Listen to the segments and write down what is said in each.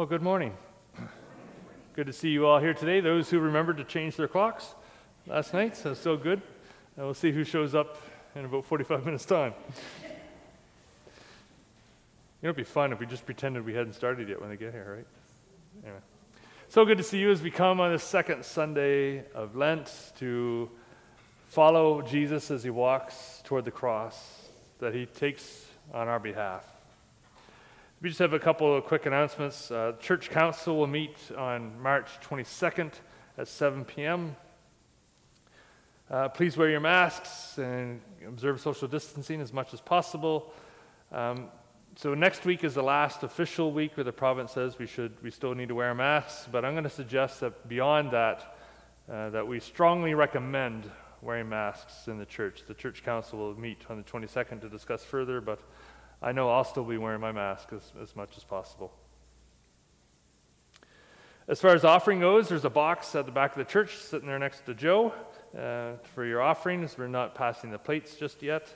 Well, good morning. Good to see you all here today. Those who remembered to change their clocks last night, so still good. And we'll see who shows up in about 45 minutes' time. You know, it'd be fun if we just pretended we hadn't started yet when they get here, right? Anyway. So good to see you as we come on this second Sunday of Lent to follow Jesus as he walks toward the cross that he takes on our behalf. We just have a couple of quick announcements. Church Council will meet on March 22nd at 7 p.m. Please wear your masks and observe social distancing as much as possible. So next week is the last official week where the province says we still need to wear masks, but I'm going to suggest that beyond that, that we strongly recommend wearing masks in the church. The Church Council will meet on the 22nd to discuss further, but I know I'll still be wearing my mask as much as possible. As far as offering goes, there's a box at the back of the church sitting there next to Joe for your offerings. We're not passing the plates just yet.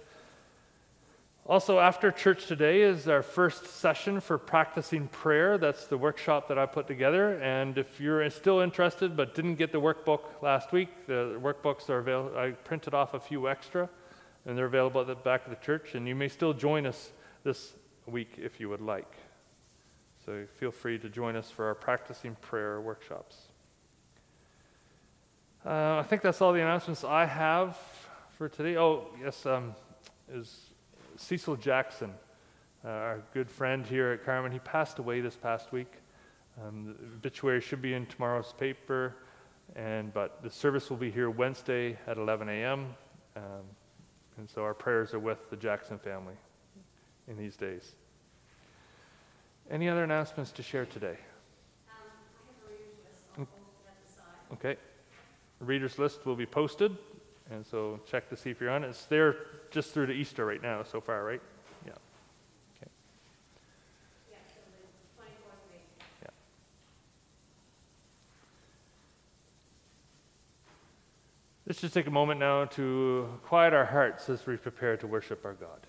Also, after church today is our first session for practicing prayer. That's the workshop that I put together. And if you're still interested but didn't get the workbook last week, the workbooks are available. I printed off a few extra, and they're available at the back of the church. And you may still join us this week if you would like. So feel free to join us for our practicing prayer workshops. I think that's all the announcements I have for today. Oh, yes, is Cecil Jackson, our good friend here at Carmen. He passed away this past week. The obituary should be in tomorrow's paper, but the service will be here Wednesday at 11 a.m. And so our prayers are with the Jackson family in these days. Any other announcements to share today? I have a reader's list. I'll post it at the side. Okay. The reader's list will be posted, and so check to see if you're on it. It's there just through to Easter right now so far, right? Yeah. Okay. Yeah, so the 24th of April. Yeah. Let's just take a moment now to quiet our hearts as we prepare to worship our God.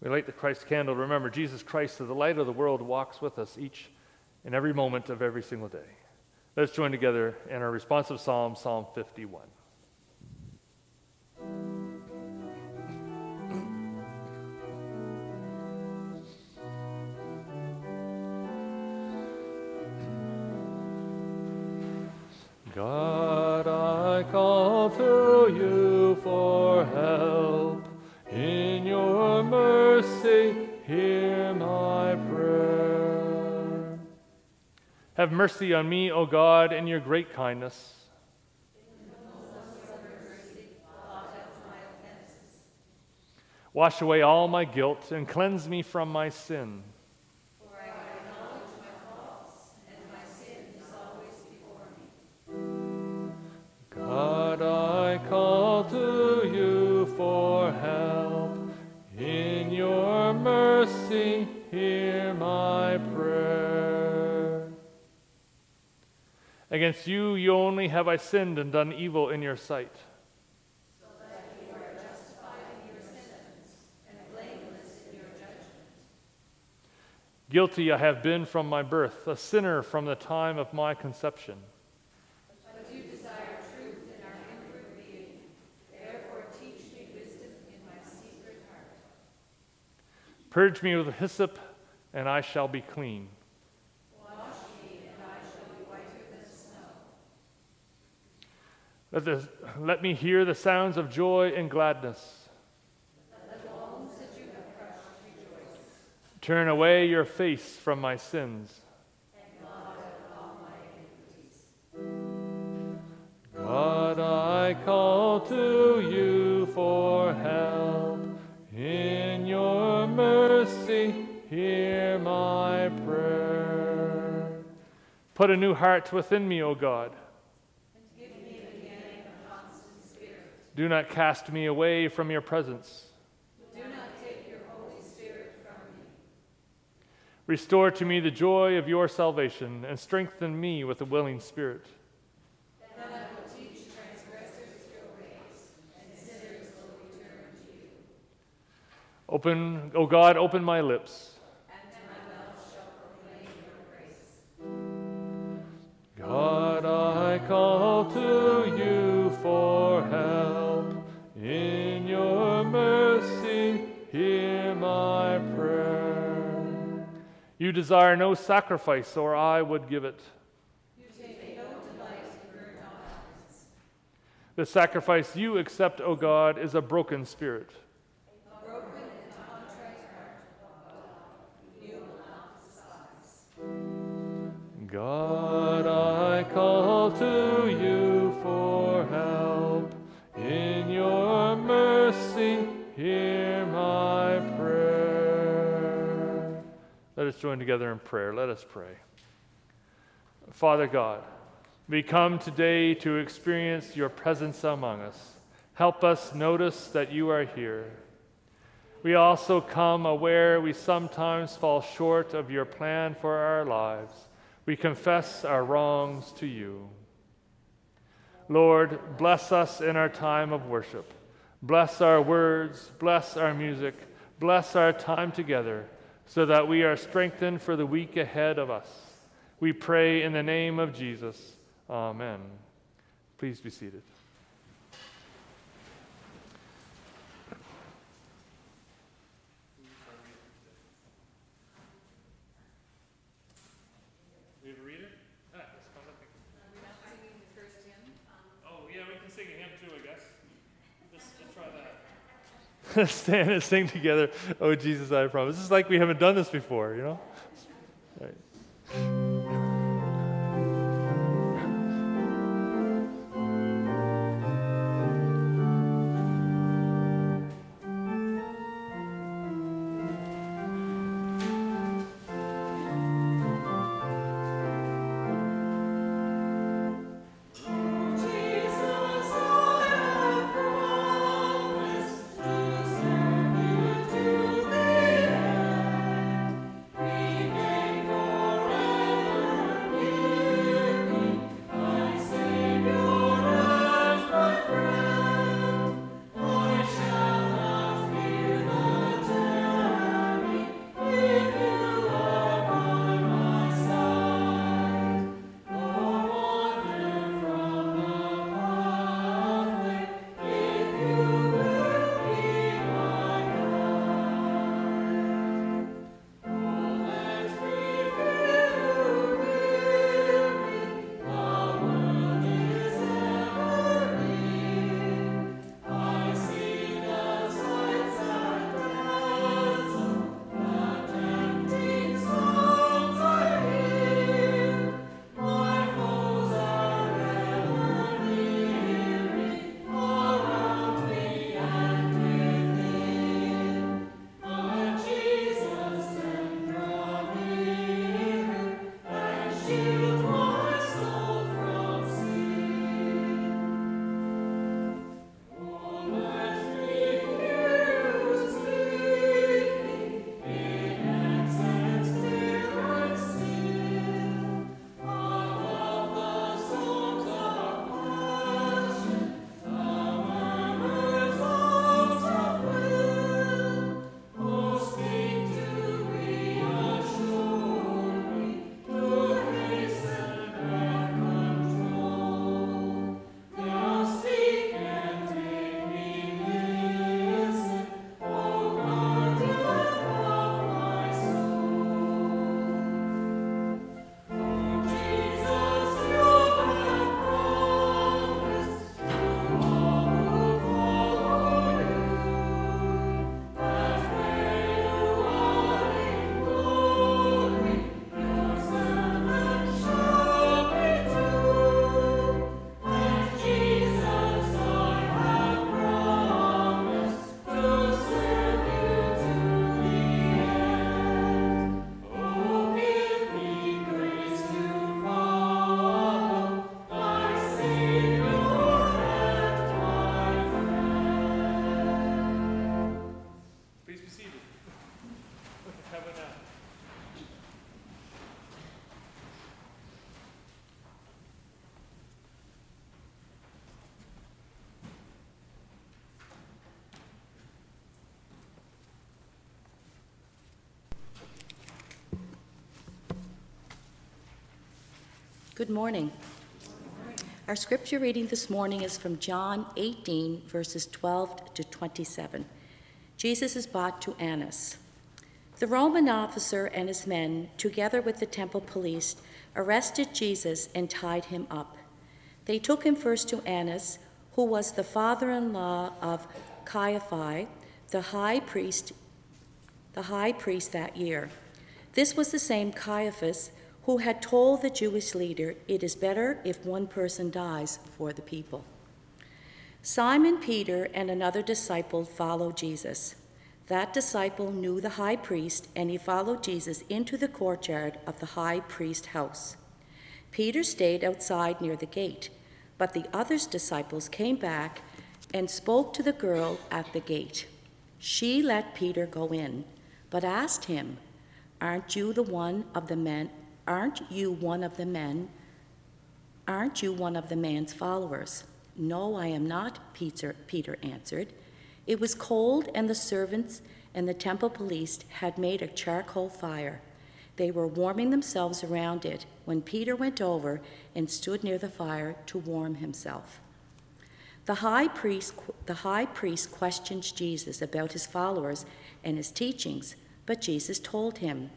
We light the Christ candle. Remember, Jesus Christ, the light of the world, walks with us each and every moment of every single day. Let's join together in our responsive psalm, Psalm 51. God, I call to you for help. In your mercy, hear my prayer. Have mercy on me, O God, in your great kindness. In the fullness of your mercy, blot out my offenses. Wash away all my guilt and cleanse me from my sin. For I acknowledge my faults, and my sin is always before me. God, I call to you for help. In your mercy, hear my prayer. Against you only have I sinned and done evil in your sight. So that you are justified in your sentence and blameless in your judgment. Guilty I have been from my birth, a sinner from the time of my conception. Purge me with hyssop, and I shall be clean. Wash me, and I shall be whiter than snow. Let me hear the sounds of joy and gladness. Let the bones that you have crushed rejoice. Turn away your face from my sins. And blot out all my iniquities. God, I call to you for help. In your mercy, hear my prayer. Put a new heart within me, O God. And give me again a constant spirit. Do not cast me away from your presence. Restore to me the joy of your salvation, and strengthen me with a willing spirit. Then I will teach transgressors your ways, and sinners will return to you. Open, O God, open my lips. God, I call to you for help. In your mercy, hear my prayer. You desire no sacrifice, or I would give it. You take no delight in burnt offerings. The sacrifice you accept, O God, is a broken spirit. A broken and contrite heart, O God, you will not despise. God, I call to you for help. In your mercy, hear my prayer. Let us join together in prayer. Let us pray. Father God, we come today to experience your presence among us. Help us notice that you are here. We also come aware we sometimes fall short of your plan for our lives. We confess our wrongs to you. Lord, bless us in our time of worship. Bless our words, bless our music, bless our time together, so that we are strengthened for the week ahead of us. We pray in the name of Jesus. Amen. Please be seated. Stand and sing together, "Oh Jesus, I Promise." This is like we haven't done this before, you know? All right. Good morning. Our scripture reading this morning is from John 18, verses 12 to 27. Jesus is brought to Annas. The Roman officer and his men, together with the temple police, arrested Jesus and tied him up. They took him first to Annas, who was the father-in-law of Caiaphas, the high priest that year. This was the same Caiaphas who had told the Jewish leader, "It is better if one person dies for the people." Simon Peter and another disciple followed Jesus. That disciple knew the high priest, and he followed Jesus into the courtyard of the high priest's house. Peter stayed outside near the gate, but the other disciples came back and spoke to the girl at the gate. She let Peter go in, but asked him, Aren't you one of the man's followers? "No, I am not," Peter answered. It was cold, and the servants and the temple police had made a charcoal fire. They were warming themselves around it when Peter went over and stood near the fire to warm himself. The high priest questioned Jesus about his followers and his teachings, but Jesus told him,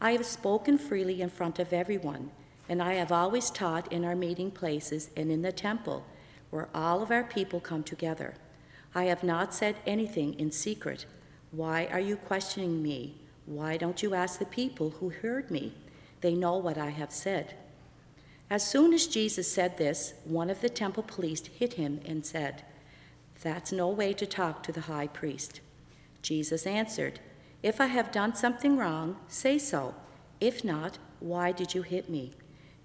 "I have spoken freely in front of everyone, and I have always taught in our meeting places and in the temple, where all of our people come together. I have not said anything in secret. Why are you questioning me? Why don't you ask the people who heard me? They know what I have said." As soon as Jesus said this, one of the temple police hit him and said, "That's no way to talk to the high priest." Jesus answered, "If I have done something wrong, say so. If not, why did you hit me?"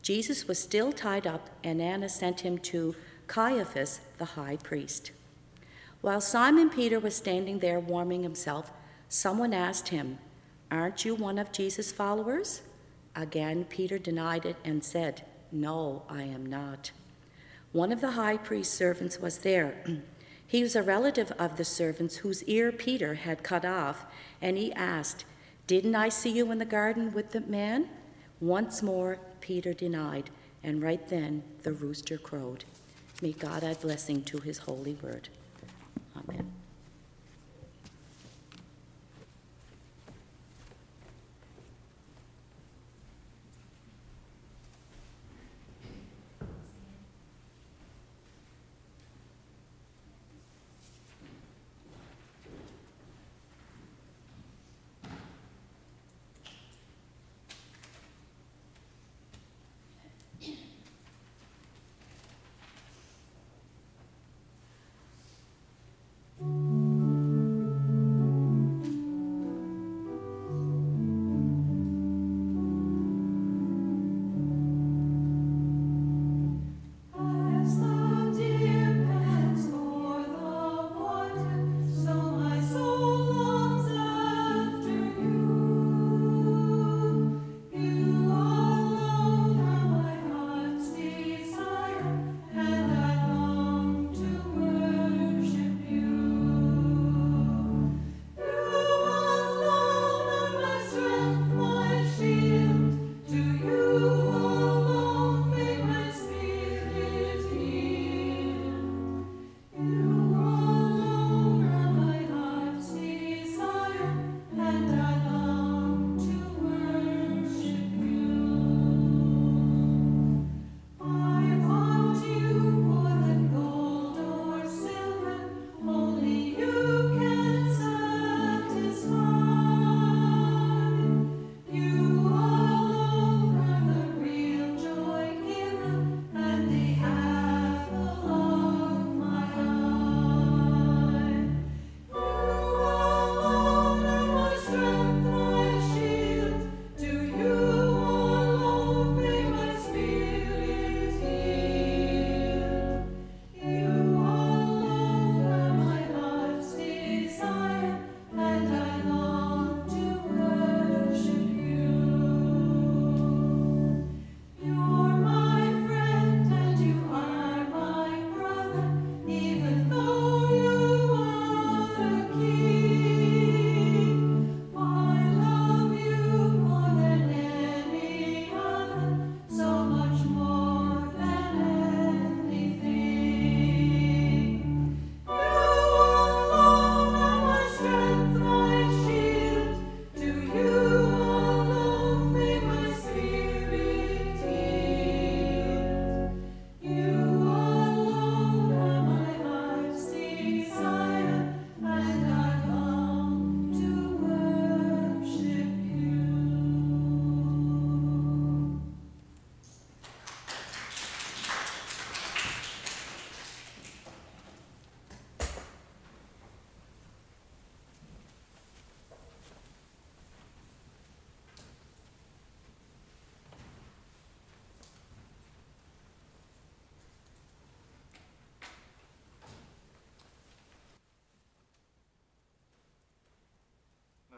Jesus was still tied up, and Annas sent him to Caiaphas, the high priest. While Simon Peter was standing there warming himself, someone asked him, "Aren't you one of Jesus' followers?" Again, Peter denied it and said, "No, I am not." One of the high priest's servants was there. He was a relative of the servants whose ear Peter had cut off, and he asked, "Didn't I see you in the garden with the man?" Once more, Peter denied, and right then the rooster crowed. May God add blessing to his holy word. Amen.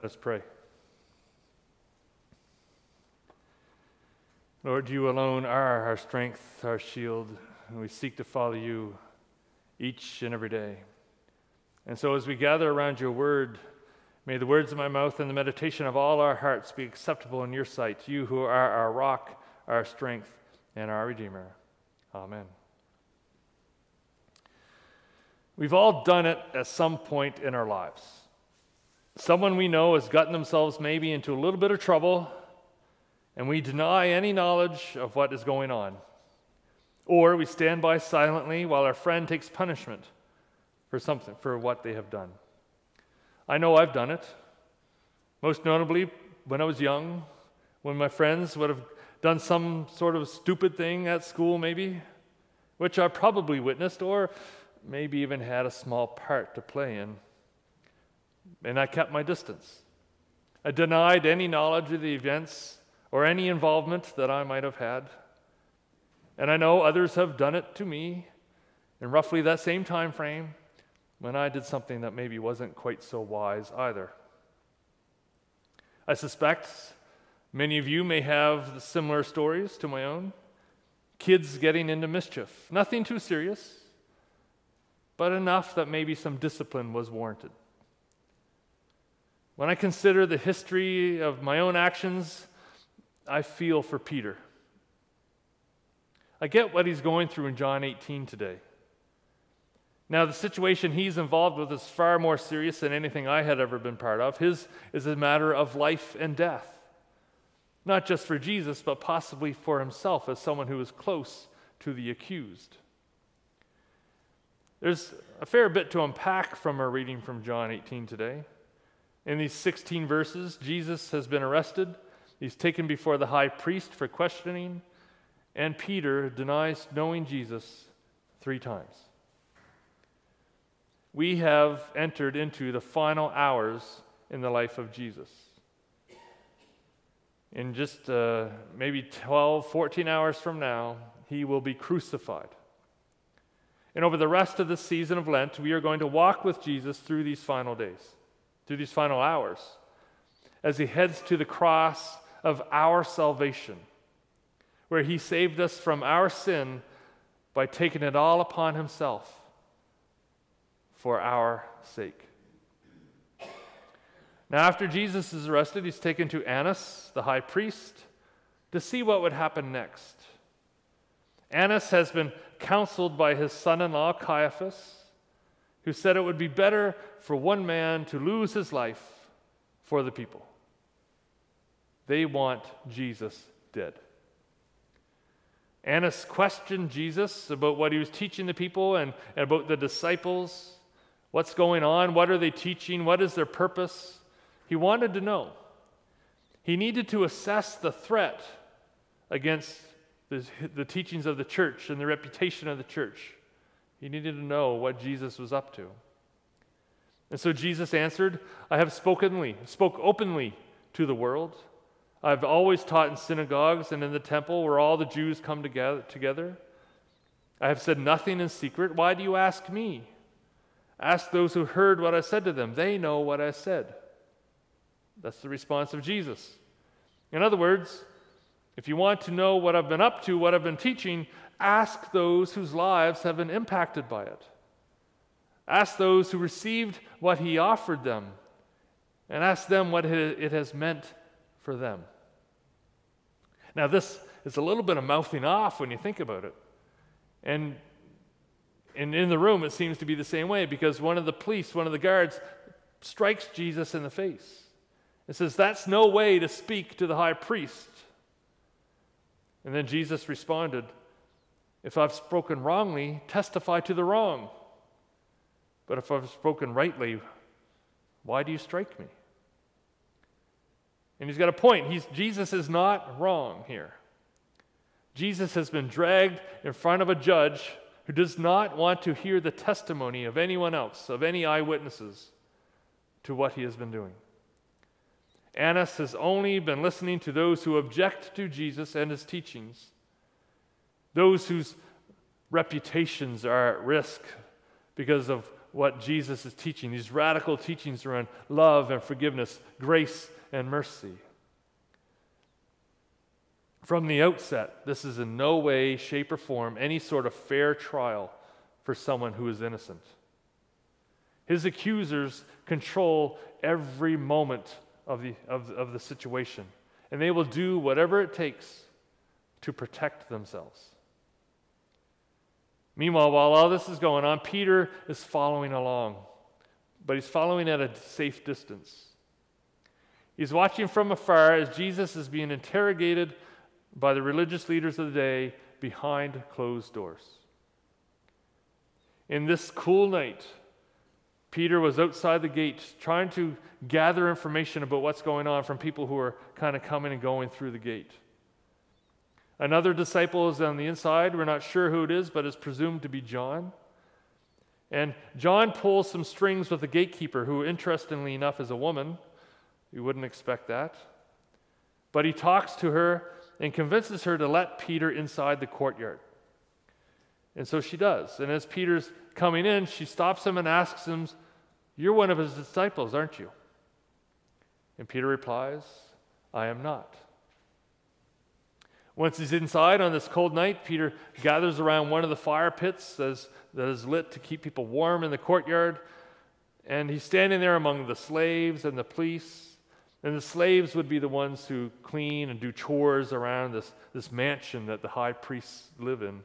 Let's pray. Lord, you alone are our strength, our shield, and we seek to follow you each and every day. And so as we gather around your word, may the words of my mouth and the meditation of all our hearts be acceptable in your sight, you who are our rock, our strength, and our Redeemer. Amen. We've all done it at some point in our lives. Someone we know has gotten themselves maybe into a little bit of trouble, and we deny any knowledge of what is going on. Or we stand by silently while our friend takes punishment for what they have done. I know I've done it. Most notably, when I was young, when my friends would have done some sort of stupid thing at school maybe, which I probably witnessed or maybe even had a small part to play in. And I kept my distance. I denied any knowledge of the events or any involvement that I might have had. And I know others have done it to me in roughly that same time frame when I did something that maybe wasn't quite so wise either. I suspect many of you may have similar stories to my own. Kids getting into mischief. Nothing too serious, but enough that maybe some discipline was warranted. When I consider the history of my own actions, I feel for Peter. I get what he's going through in John 18 today. Now, the situation he's involved with is far more serious than anything I had ever been part of. His is a matter of life and death, not just for Jesus, but possibly for himself as someone who is close to the accused. There's a fair bit to unpack from our reading from John 18 today. In these 16 verses, Jesus has been arrested. He's taken before the high priest for questioning, and Peter denies knowing Jesus 3 times. We have entered into the final hours in the life of Jesus. In just maybe 12, 14 hours from now, he will be crucified. And over the rest of this season of Lent, we are going to walk with Jesus through these final days, through these final hours, as he heads to the cross of our salvation, where he saved us from our sin by taking it all upon himself for our sake. Now, after Jesus is arrested, he's taken to Annas, the high priest, to see what would happen next. Annas has been counseled by his son-in-law, Caiaphas, who said it would be better for one man to lose his life for the people. They want Jesus dead. Annas questioned Jesus about what he was teaching the people and about the disciples. What's going on? What are they teaching? What is their purpose? He wanted to know. He needed to assess the threat against the teachings of the church and the reputation of the church. He needed to know what Jesus was up to. And so Jesus answered, I have spoke openly to the world. I've always taught in synagogues and in the temple where all the Jews come together. I have said nothing in secret. Why do you ask me? Ask those who heard what I said to them. They know what I said. That's the response of Jesus. In other words, if you want to know what I've been up to, what I've been teaching, ask those whose lives have been impacted by it. Ask those who received what he offered them, and ask them what it has meant for them. Now, this is a little bit of mouthing off when you think about it. And in the room, it seems to be the same way, because one of the guards, strikes Jesus in the face. It says, that's no way to speak to the high priest. And then Jesus responded, if I've spoken wrongly, testify to the wrong. But if I've spoken rightly, why do you strike me? And he's got a point. Jesus is not wrong here. Jesus has been dragged in front of a judge who does not want to hear the testimony of anyone else, of any eyewitnesses, to what he has been doing. Annas has only been listening to those who object to Jesus and his teachings, those whose reputations are at risk because of what Jesus is teaching, these radical teachings around love and forgiveness, grace and mercy. From the outset, this is in no way, shape, or form any sort of fair trial for someone who is innocent. His accusers control every moment of the situation, and they will do whatever it takes to protect themselves. Meanwhile, while all this is going on, Peter is following along, but he's following at a safe distance. He's watching from afar as Jesus is being interrogated by the religious leaders of the day behind closed doors. In this cool night, Peter was outside the gate trying to gather information about what's going on from people who are kind of coming and going through the gate. Another disciple is on the inside. We're not sure who it is, but it's presumed to be John. And John pulls some strings with the gatekeeper, who, interestingly enough, is a woman. You wouldn't expect that. But he talks to her and convinces her to let Peter inside the courtyard. And so she does. And as Peter's coming in, she stops him and asks him, "You're one of his disciples, aren't you?" And Peter replies, "I am not." Once he's inside on this cold night, Peter gathers around one of the fire pits that is lit to keep people warm in the courtyard. And he's standing there among the slaves and the police. And the slaves would be the ones who clean and do chores around this mansion that the high priests live in.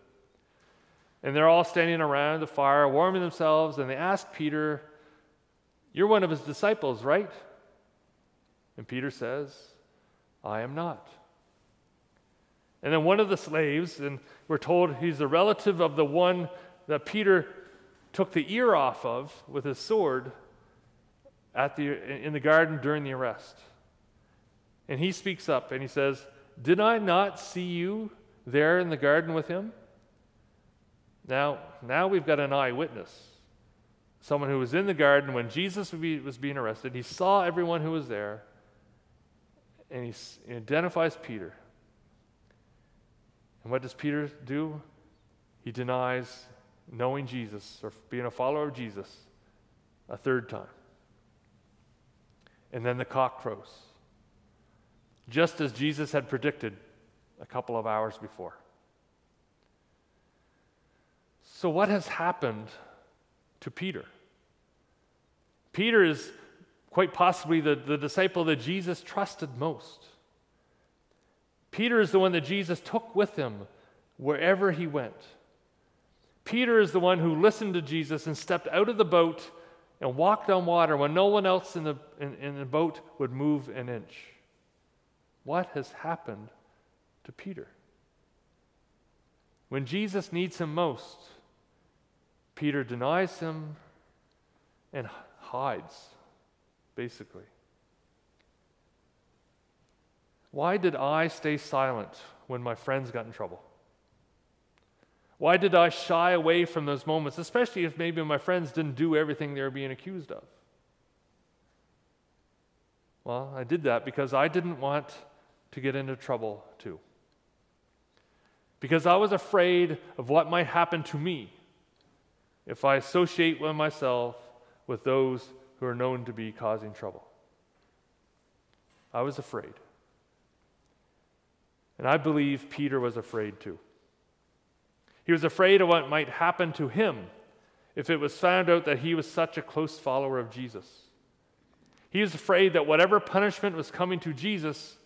And they're all standing around the fire, warming themselves, and they ask Peter, "You're one of his disciples, right?" And Peter says, "I am not." And then one of the slaves, and we're told he's a relative of the one that Peter took the ear off of with his sword in the garden during the arrest. And he speaks up and he says, "Did I not see you there in the garden with him?" Now we've got an eyewitness, someone who was in the garden when Jesus was being arrested. He saw everyone who was there, and he identifies Peter. And what does Peter do? He denies knowing Jesus or being a follower of Jesus a third time. And then the cock crows, just as Jesus had predicted a couple of hours before. So what has happened to Peter? Peter is quite possibly the disciple that Jesus trusted most. Peter is the one that Jesus took with him wherever he went. Peter is the one who listened to Jesus and stepped out of the boat and walked on water when no one else in the boat would move an inch. What has happened to Peter? When Jesus needs him most, Peter denies him and hides, basically. Why did I stay silent when my friends got in trouble? Why did I shy away from those moments, especially if maybe my friends didn't do everything they were being accused of? Well, I did that because I didn't want to get into trouble too. Because I was afraid of what might happen to me if I associate with myself with those who are known to be causing trouble. I was afraid. And I believe Peter was afraid too. He was afraid of what might happen to him if it was found out that he was such a close follower of Jesus. He was afraid that whatever punishment was coming to Jesus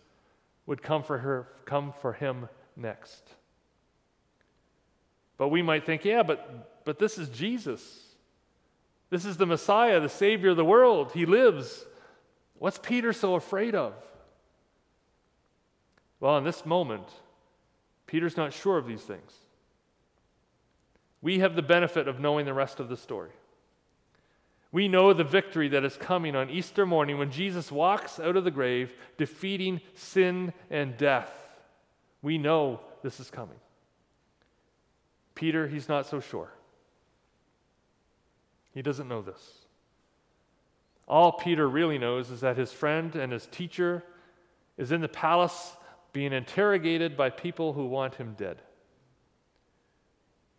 would come for him next. But we might think, yeah, but this is Jesus. This is the Messiah, the Savior of the world. He lives. What's Peter so afraid of? Well, in this moment, Peter's not sure of these things. We have the benefit of knowing the rest of the story. We know the victory that is coming on Easter morning when Jesus walks out of the grave, defeating sin and death. We know this is coming. Peter, he's not so sure. He doesn't know this. All Peter really knows is that his friend and his teacher is in the palace being interrogated by people who want him dead.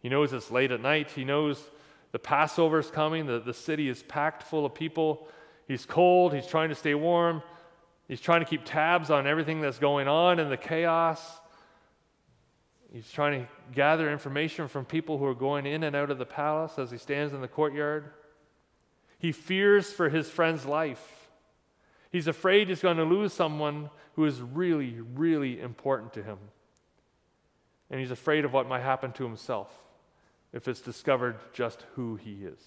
He knows it's late at night. He knows The Passover's coming. The city is packed full of people. He's cold. He's trying to stay warm. He's trying to keep tabs on everything that's going on in the chaos. He's trying to gather information from people who are going in and out of the palace as he stands in the courtyard. He fears for his friend's life. He's afraid he's going to lose someone who is really, really important to him. And he's afraid of what might happen to himself if it's discovered just who he is.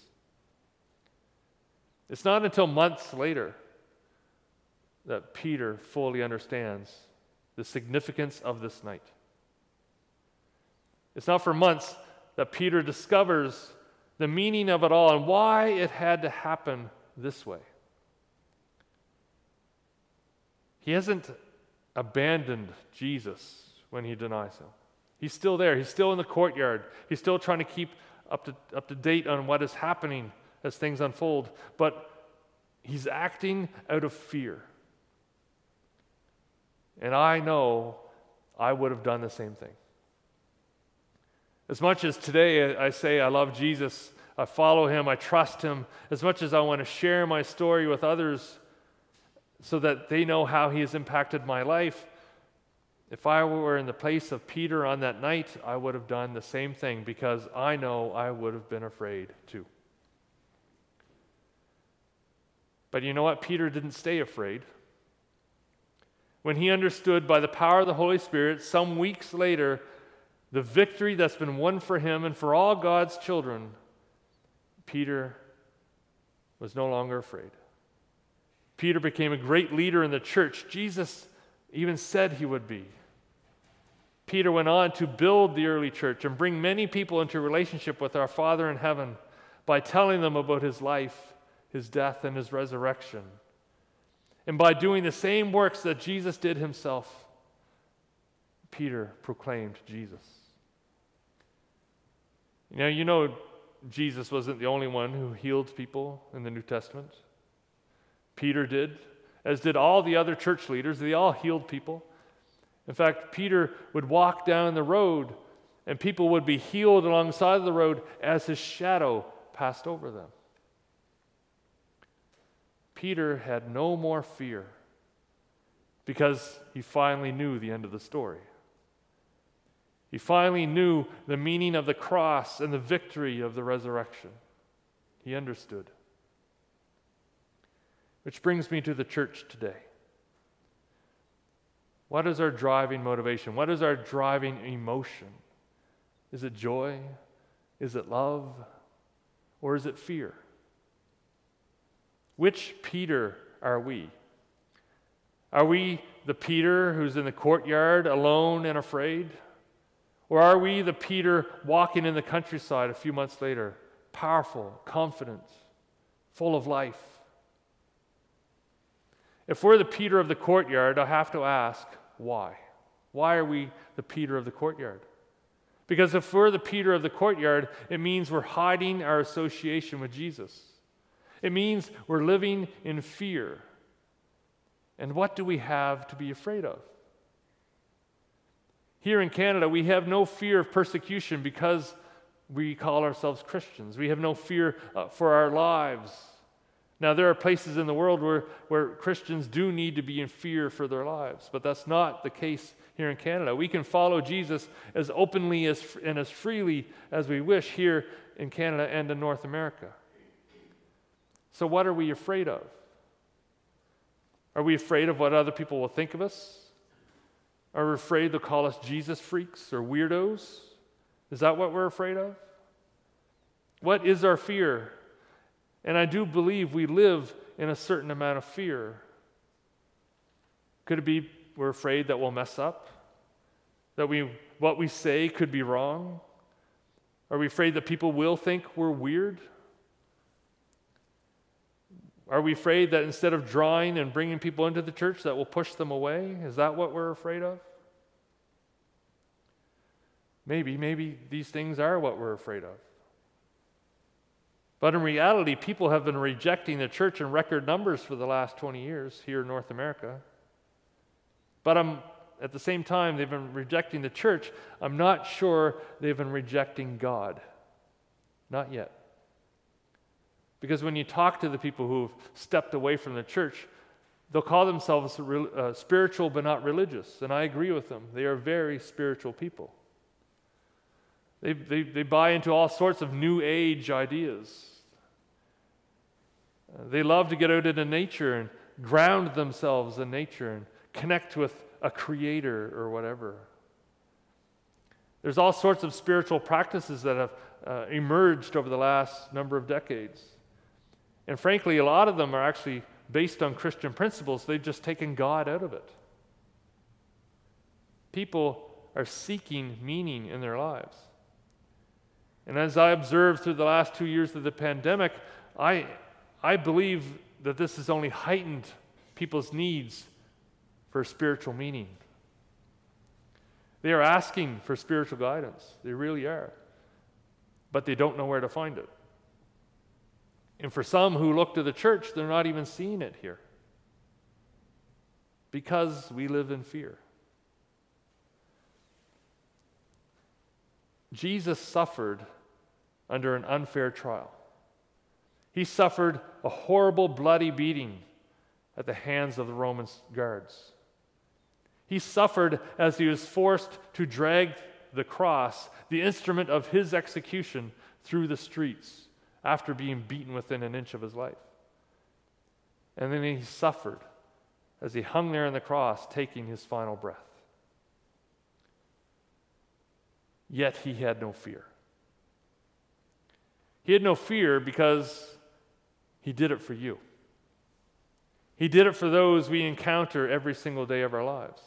It's not until months later that Peter fully understands the significance of this night. It's not for months that Peter discovers the meaning of it all and why it had to happen this way. He hasn't abandoned Jesus when he denies him. He's still there. He's still in the courtyard. He's still trying to keep up to date on what is happening as things unfold. But he's acting out of fear. And I know I would have done the same thing. As much as today I say I love Jesus, I follow him, I trust him, as much as I want to share my story with others so that they know how he has impacted my life, if I were in the place of Peter on that night, I would have done the same thing because I know I would have been afraid too. But you know what? Peter didn't stay afraid. When he understood by the power of the Holy Spirit, some weeks later, the victory that's been won for him and for all God's children, Peter was no longer afraid. Peter became a great leader in the church. Jesus even said he would be. Peter went on to build the early church and bring many people into relationship with our Father in heaven by telling them about his life, his death, and his resurrection. And by doing the same works that Jesus did himself, Peter proclaimed Jesus. You know Jesus wasn't the only one who healed people in the New Testament. Peter did, as did all the other church leaders. They all healed people. In fact, Peter would walk down the road and people would be healed alongside of the road as his shadow passed over them. Peter had no more fear because he finally knew the end of the story. He finally knew the meaning of the cross and the victory of the resurrection. He understood. Which brings me to the church today. What is our driving motivation? What is our driving emotion? Is it joy? Is it love? Or is it fear? Which Peter are we? Are we the Peter who's in the courtyard alone and afraid? Or are we the Peter walking in the countryside a few months later, powerful, confident, full of life? If we're the Peter of the courtyard, I have to ask, why? Why are we the Peter of the courtyard? Because if we're the Peter of the courtyard, it means we're hiding our association with Jesus. It means we're living in fear. And what do we have to be afraid of? Here in Canada, we have no fear of persecution because we call ourselves Christians. We have no fear for our lives. Now, there are places in the world where Christians do need to be in fear for their lives, but that's not the case here in Canada. We can follow Jesus as openly and as freely as we wish here in Canada and in North America. So what are we afraid of? Are we afraid of what other people will think of us? Are we afraid they'll call us Jesus freaks or weirdos? Is that what we're afraid of? What is our fear? And I do believe we live in a certain amount of fear. Could it be we're afraid that we'll mess up? That what we say could be wrong? Are we afraid that people will think we're weird? Are we afraid that instead of drawing and bringing people into the church that we'll push them away? Is that what we're afraid of? Maybe these things are what we're afraid of. But in reality, people have been rejecting the church in record numbers for the last 20 years here in North America. But at the same time they've been rejecting the church, I'm not sure they've been rejecting God. Not yet. Because when you talk to the people who've stepped away from the church, they'll call themselves spiritual but not religious. And I agree with them. They are very spiritual people. They buy into all sorts of new age ideas. They love to get out into nature and ground themselves in nature and connect with a creator or whatever. There's all sorts of spiritual practices that have emerged over the last number of decades. And frankly, a lot of them are actually based on Christian principles. They've just taken God out of it. People are seeking meaning in their lives. And as I observed through the last 2 years of the pandemic, I believe that this has only heightened people's needs for spiritual meaning. They are asking for spiritual guidance. They really are. But they don't know where to find it. And for some who look to the church, they're not even seeing it here. Because we live in fear. Jesus suffered under an unfair trial. He suffered a horrible, bloody beating at the hands of the Roman guards. He suffered as he was forced to drag the cross, the instrument of his execution, through the streets after being beaten within an inch of his life. And then he suffered as he hung there on the cross, taking his final breath. Yet he had no fear. He had no fear because he did it for you. He did it for those we encounter every single day of our lives.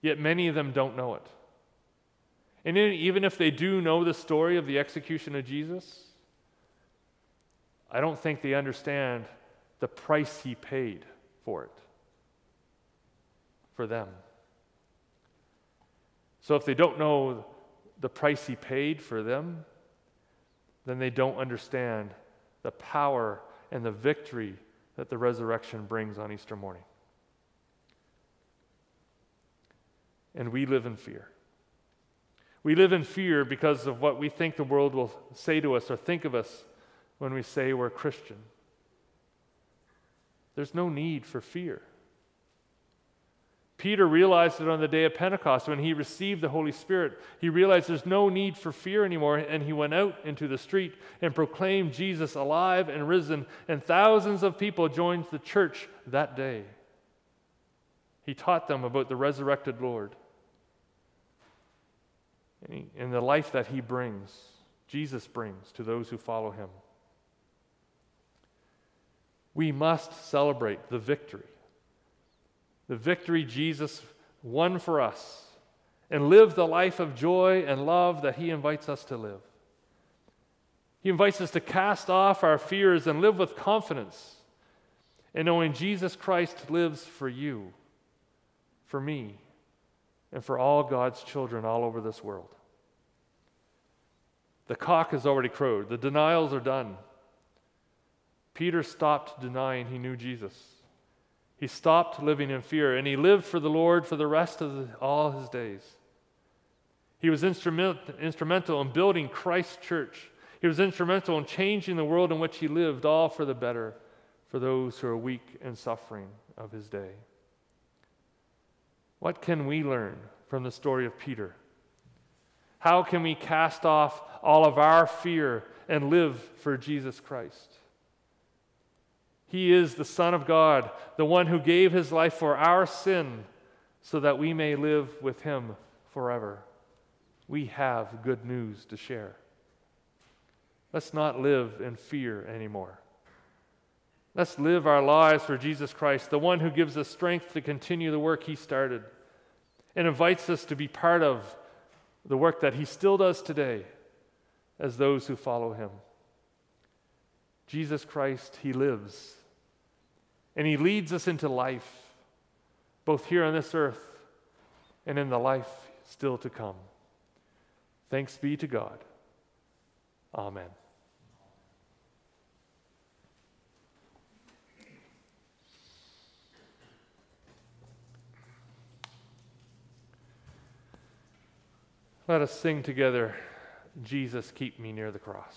Yet many of them don't know it. And even if they do know the story of the execution of Jesus, I don't think they understand the price he paid for it, for them. So if they don't know the price he paid for them, then they don't understand the power and the victory that the resurrection brings on Easter morning. And we live in fear. We live in fear because of what we think the world will say to us or think of us when we say we're Christian. There's no need for fear. Peter realized it on the day of Pentecost when he received the Holy Spirit. He realized there's no need for fear anymore, and he went out into the street and proclaimed Jesus alive and risen, and thousands of people joined the church that day. He taught them about the resurrected Lord and the life that he brings, Jesus brings to those who follow him. We must celebrate the victory. The victory Jesus won for us, and live the life of joy and love that he invites us to live. He invites us to cast off our fears and live with confidence, and knowing Jesus Christ lives for you, for me, and for all God's children all over this world. The cock has already crowed. The denials are done. Peter stopped denying he knew Jesus. He stopped living in fear, and he lived for the Lord for the rest of all his days. He was instrumental in building Christ's church. He was instrumental in changing the world in which he lived, all for the better, for those who are weak and suffering of his day. What can we learn from the story of Peter? How can we cast off all of our fear and live for Jesus Christ? He is the Son of God, the one who gave his life for our sin so that we may live with him forever. We have good news to share. Let's not live in fear anymore. Let's live our lives for Jesus Christ, the one who gives us strength to continue the work he started and invites us to be part of the work that he still does today as those who follow him. Jesus Christ, he lives. And he leads us into life, both here on this earth and in the life still to come. Thanks be to God. Amen. Let us sing together, Jesus, keep me near the cross.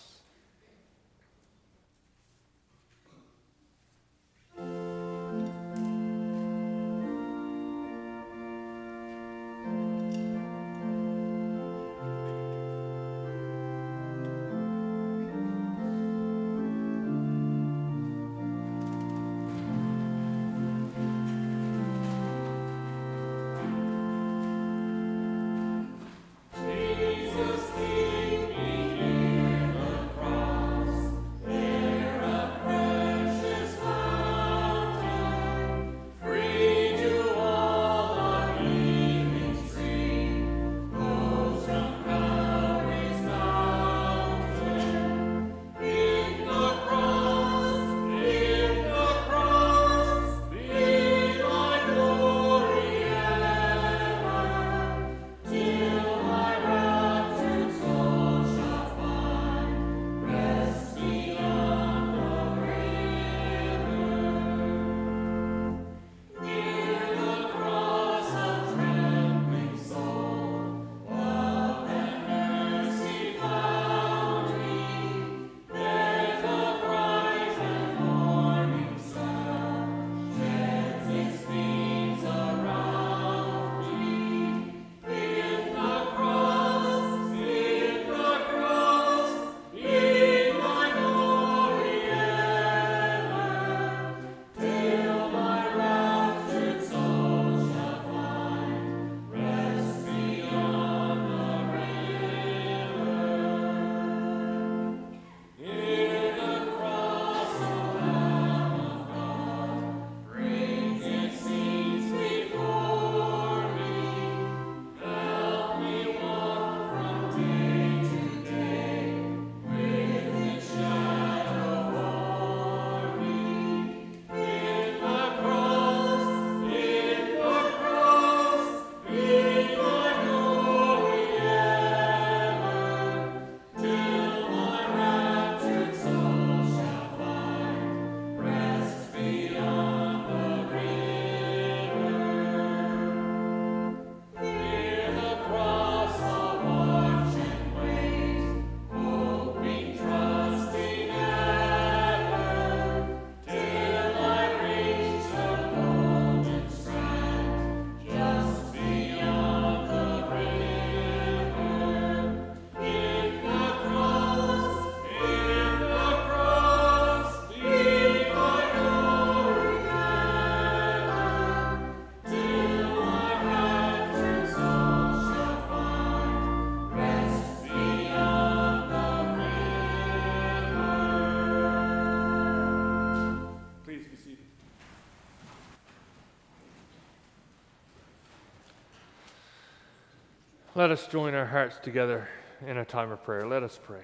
Let us join our hearts together in a time of prayer. Let us pray.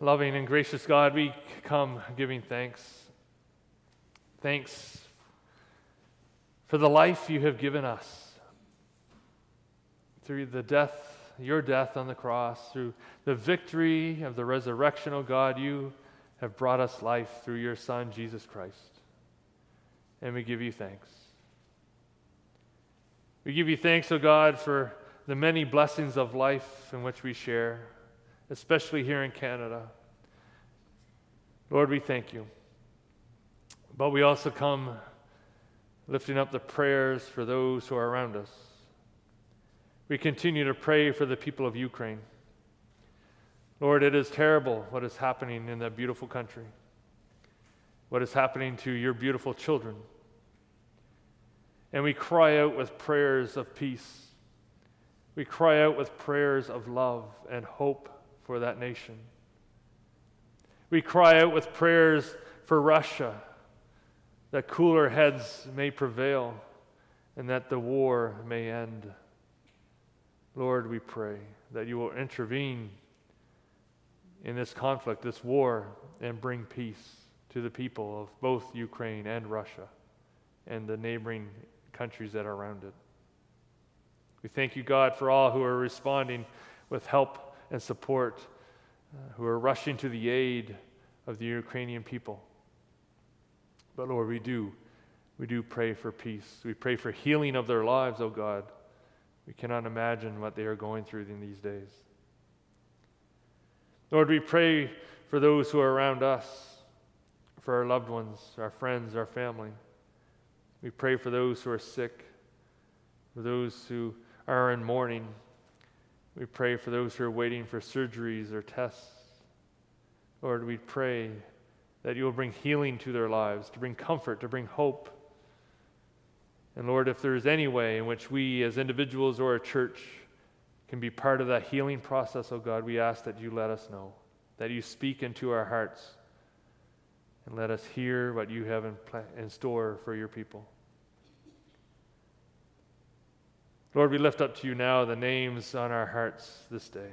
Loving and gracious God, we come giving thanks. Thanks for the life you have given us. Through the death, your death on the cross, through the victory of the resurrection, O God, you have brought us life through your Son, Jesus Christ. And we give you thanks. We give you thanks, O God, for the many blessings of life in which we share, especially here in Canada. Lord, we thank you. But we also come lifting up the prayers for those who are around us. We continue to pray for the people of Ukraine. Lord, it is terrible what is happening in that beautiful country, what is happening to your beautiful children. And we cry out with prayers of peace. We cry out with prayers of love and hope for that nation. We cry out with prayers for Russia, that cooler heads may prevail and that the war may end. Lord, we pray that you will intervene in this conflict, this war, and bring peace to the people of both Ukraine and Russia and the neighboring countries that are around it. We thank you, God, for all who are responding with help and support, who are rushing to the aid of the Ukrainian people. But Lord, we do pray for peace. We pray for healing of their lives, oh God. We cannot imagine what they are going through in these days. Lord, we pray for those who are around us, for our loved ones, our friends, our family. We pray for those who are sick, for those who are in mourning. We pray for those who are waiting for surgeries or tests. Lord, we pray that you will bring healing to their lives, to bring comfort, to bring hope. And Lord, if there is any way in which we as individuals or a church can be part of that healing process, oh God, we ask that you let us know, that you speak into our hearts and let us hear what you have in store for your people. Lord, we lift up to you now the names on our hearts this day.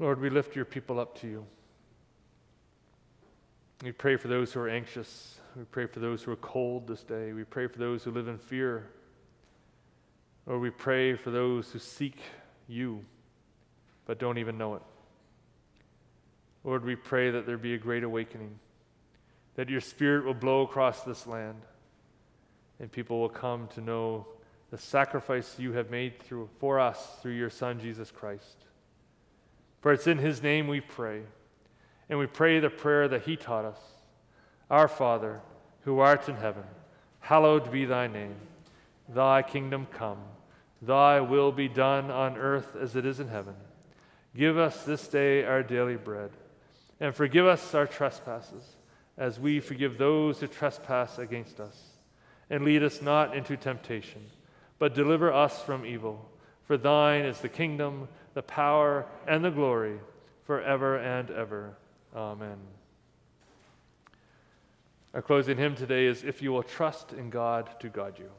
Lord, we lift your people up to you. We pray for those who are anxious. We pray for those who are cold this day. We pray for those who live in fear. Lord, we pray for those who seek you but don't even know it. Lord, we pray that there be a great awakening, that your Spirit will blow across this land and people will come to know the sacrifice you have made for us through your Son, Jesus Christ. For it's in his name we pray, and we pray the prayer that he taught us. Our Father, who art in heaven, hallowed be thy name. Thy kingdom come, thy will be done on earth as it is in heaven. Give us this day our daily bread, and forgive us our trespasses, as we forgive those who trespass against us. And lead us not into temptation, but deliver us from evil. For thine is the kingdom, the power, and the glory, forever and ever. Amen. Our closing hymn today is "If You Will Trust in God to Guide You."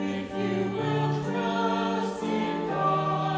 If you will trust in God.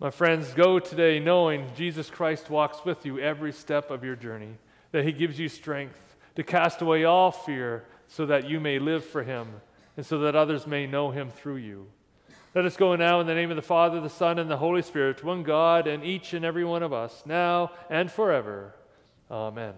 My friends, go today knowing Jesus Christ walks with you every step of your journey, that he gives you strength to cast away all fear so that you may live for him and so that others may know him through you. Let us go now in the name of the Father, the Son, and the Holy Spirit, one God, and each and every one of us, now and forever. Amen.